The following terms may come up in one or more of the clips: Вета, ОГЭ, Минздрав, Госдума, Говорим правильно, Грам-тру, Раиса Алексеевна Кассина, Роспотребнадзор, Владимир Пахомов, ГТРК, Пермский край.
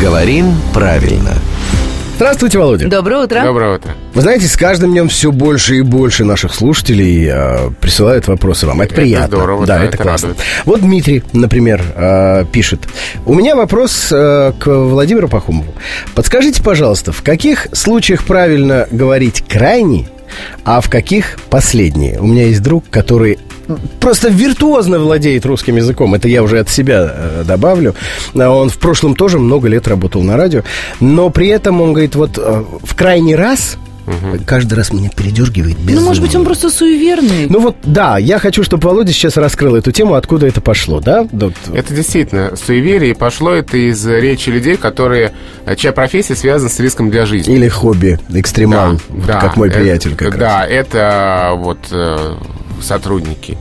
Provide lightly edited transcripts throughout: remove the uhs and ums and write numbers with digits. Говорим правильно. Здравствуйте, Володя. Доброе утро. Доброе утро. Вы знаете, с каждым днем все больше и больше наших слушателей присылают вопросы вам. Это приятно. Здорово, да, это классно. Радует. Вот Дмитрий, например, пишет. У меня вопрос к Владимиру Пахомову. Подскажите, пожалуйста, в каких случаях правильно говорить крайний, а в каких последний? У меня есть друг, который просто виртуозно владеет русским языком. Это я уже от себя добавлю. Он в прошлом тоже много лет работал на радио. Но при этом он говорит, вот в крайний раз... Каждый раз меня передергивает безумно. Ну, может быть, он просто суеверный. Ну вот, да, я хочу, чтобы Володя сейчас раскрыл эту тему, откуда это пошло, да? Это действительно суеверие, и пошло это из речи людей, которые, чья профессия связана с риском для жизни. Или хобби, экстремал, да, вот, да, как мой приятель как раз. Да, это вот сотрудники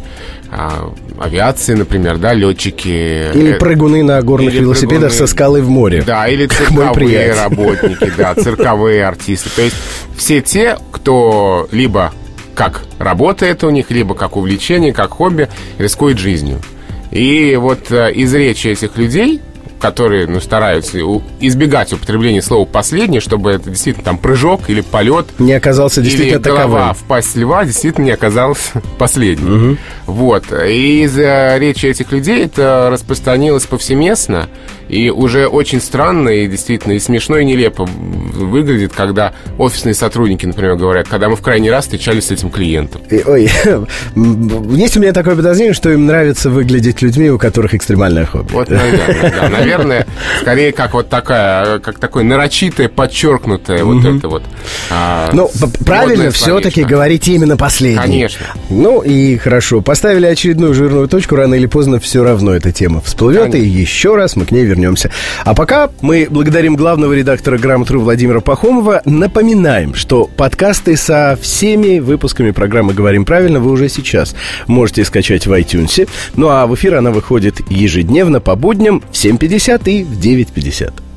авиации, например, да, летчики. Или прыгуны на горных велосипедах со скалы в море. Да, или цирковые работники, да, цирковые артисты. То есть все те, кто либо как работает у них, либо как увлечение, как хобби, рискует жизнью. И вот из речи этих людей, которые стараются избегать употребления слова «последний», чтобы это действительно там прыжок или полет не оказался действительно таковым. Или голова в пасть льва действительно не оказалась последней. Угу. Вот. И из-за речи этих людей это распространилось повсеместно. И уже очень странно и действительно и смешно, и нелепо выглядит, когда офисные сотрудники, например, говорят, когда мы в крайний раз встречались с этим клиентом. Ой, есть у меня такое подозрение, что им нравится выглядеть людьми, у которых экстремальное хобби. Вот, наверное, скорее как вот такая, как такое нарочитое, подчеркнутое вот это вот. Ну, правильно все-таки говорить именно последний. Конечно. Ну и хорошо, поставили очередную жирную точку, рано или поздно все равно эта тема всплывет, и еще раз мы к ней вернемся. А пока мы благодарим главного редактора «Грам-тру» Владимира Пахомова. Напоминаем, что подкасты со всеми выпусками программы «Говорим правильно» вы уже сейчас можете скачать в iTunes. Ну а в эфир она выходит ежедневно по будням в 7:50 и в 9:50.